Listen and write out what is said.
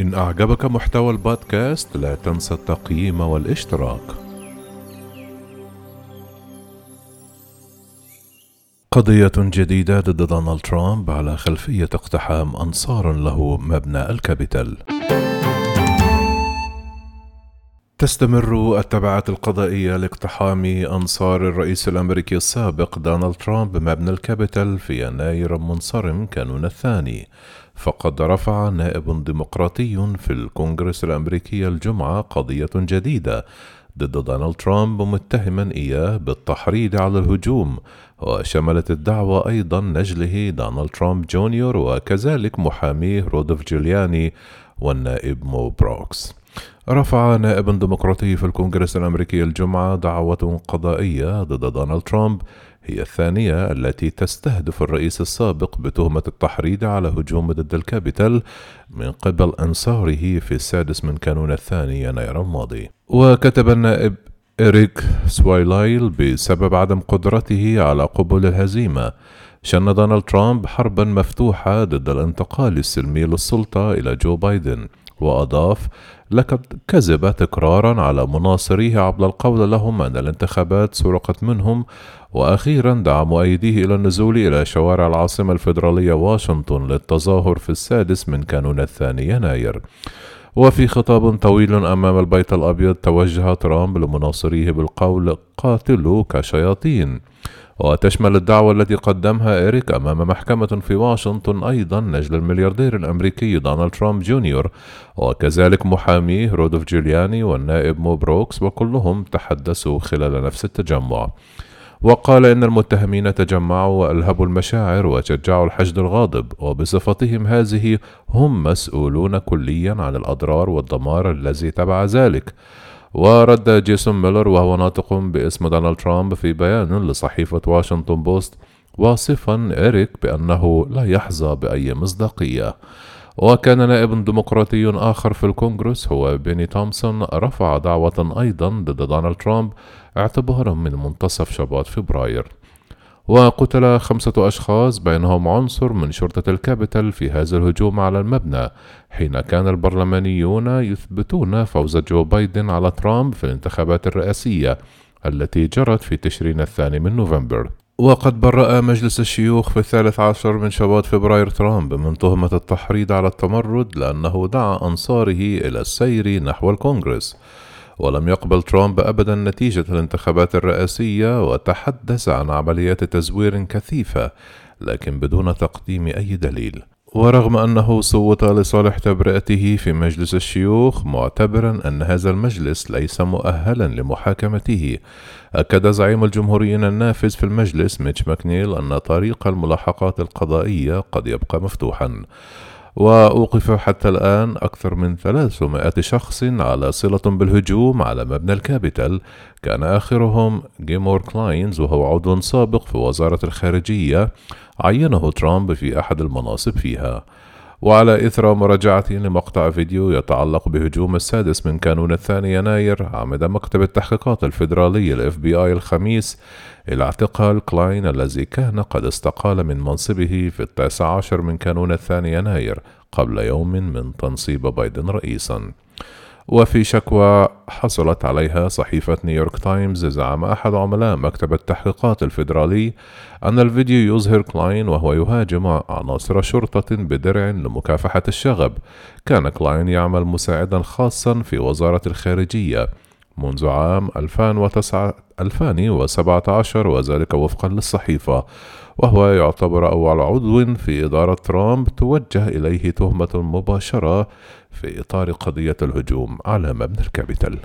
إن أعجبك محتوى البودكاست لا تنسى التقييم والاشتراك. قضية جديدة ضد دونالد ترامب على خلفية اقتحام أنصار له مبنى الكابيتال. تستمر التبعات القضائية لاقتحام أنصار الرئيس الأمريكي السابق دونالد ترامب مبنى الكابيتال في يناير منصرم كانون الثاني، فقد رفع نائب ديمقراطي في الكونغرس الأمريكي الجمعة قضية جديدة ضد دونالد ترامب متهما إياه بالتحريض على الهجوم، وشملت الدعوى أيضا نجله دونالد ترامب جونيور وكذلك محاميه رودولف جولياني والنائب مو بروكس. رفع نائب ديمقراطي في الكونغرس الأمريكي الجمعة دعوة قضائية ضد دونالد ترامب هي الثانية التي تستهدف الرئيس السابق بتهمة التحريض على هجوم ضد الكابيتال من قبل أنصاره في 6 كانون 2 يناير الماضي. وكتب النائب إريك سويلايل بسبب عدم قدرته على قبول الهزيمة، شن دونالد ترامب حربا مفتوحة ضد الانتقال السلمي للسلطة إلى جو بايدن، وأضاف لقد كذب تكرارا على مناصريه عبر القول لهم أن الانتخابات سرقت منهم، وأخيرا دعا مؤيديه إلى النزول إلى شوارع العاصمة الفيدرالية واشنطن للتظاهر في 6 كانون 2 يناير. وفي خطاب طويل أمام البيت الأبيض توجه ترامب لمناصريه بالقول قاتلوا كشياطين. وتشمل الدعوة التي قدمها إريك أمام محكمة في واشنطن أيضا نجل الملياردير الأمريكي دونالد ترامب جونيور وكذلك محاميه رودولف جولياني والنائب مو بروكس، وكلهم تحدثوا خلال نفس التجمع. وقال إن المتهمين تجمعوا وألهبوا المشاعر وشجعوا الحشد الغاضب، وبصفتهم هذه هم مسؤولون كليا عن الأضرار والدمار الذي تبع ذلك. ورد جيسون ميلر وهو ناطق باسم دونالد ترامب في بيان لصحيفة واشنطن بوست واصفا إريك بأنه لا يحظى بأي مصداقية. وكان نائب ديمقراطي آخر في الكونغرس هو بيني تومسون رفع دعوة أيضا ضد دونالد ترامب اعتبارا من منتصف شباط فبراير. وقتل 5 أشخاص بينهم عنصر من شرطة الكابيتال في هذا الهجوم على المبنى، حين كان البرلمانيون يثبتون فوز جو بايدن على ترامب في الانتخابات الرئاسية التي جرت في تشرين الثاني من نوفمبر. وقد برأ مجلس الشيوخ في 13 شباط فبراير ترامب من تهمة التحريض على التمرد لأنه دعا أنصاره إلى السير نحو الكونغرس. ولم يقبل ترامب أبدا نتيجة الانتخابات الرئاسية وتحدث عن عمليات تزوير كثيفة لكن بدون تقديم أي دليل. ورغم أنه صوت لصالح تبرئته في مجلس الشيوخ معتبرا أن هذا المجلس ليس مؤهلا لمحاكمته، أكد زعيم الجمهوريين النافذ في المجلس ميتش ماكنيل أن طريق الملاحقات القضائية قد يبقى مفتوحا. وأوقف حتى الآن أكثر من 300 شخص على صلة بالهجوم على مبنى الكابيتال، كان آخرهم جيمور كلاينز وهو عضو سابق في وزارة الخارجية عينه ترامب في أحد المناصب فيها. وعلى إثر مراجعة لمقطع فيديو يتعلق بهجوم 6 كانون 2 يناير، عمد مكتب التحقيقات الفيدرالي FBI الخميس إلى اعتقال كلاين الذي كان قد استقال من منصبه في 19 كانون 2 يناير قبل يوم من تنصيب بايدن رئيسا. وفي شكوى حصلت عليها صحيفة نيويورك تايمز، زعم أحد عملاء مكتب التحقيقات الفيدرالي أن الفيديو يظهر كلاين وهو يهاجم عناصر شرطة بدرع لمكافحة الشغب. كان كلاين يعمل مساعدا خاصا في وزارة الخارجية منذ عام 2017 وذلك وفقا للصحيفة، وهو يعتبر أول عضو في إدارة ترامب توجه إليه تهمة مباشرة في إطار قضية الهجوم على مبنى الكابيتال.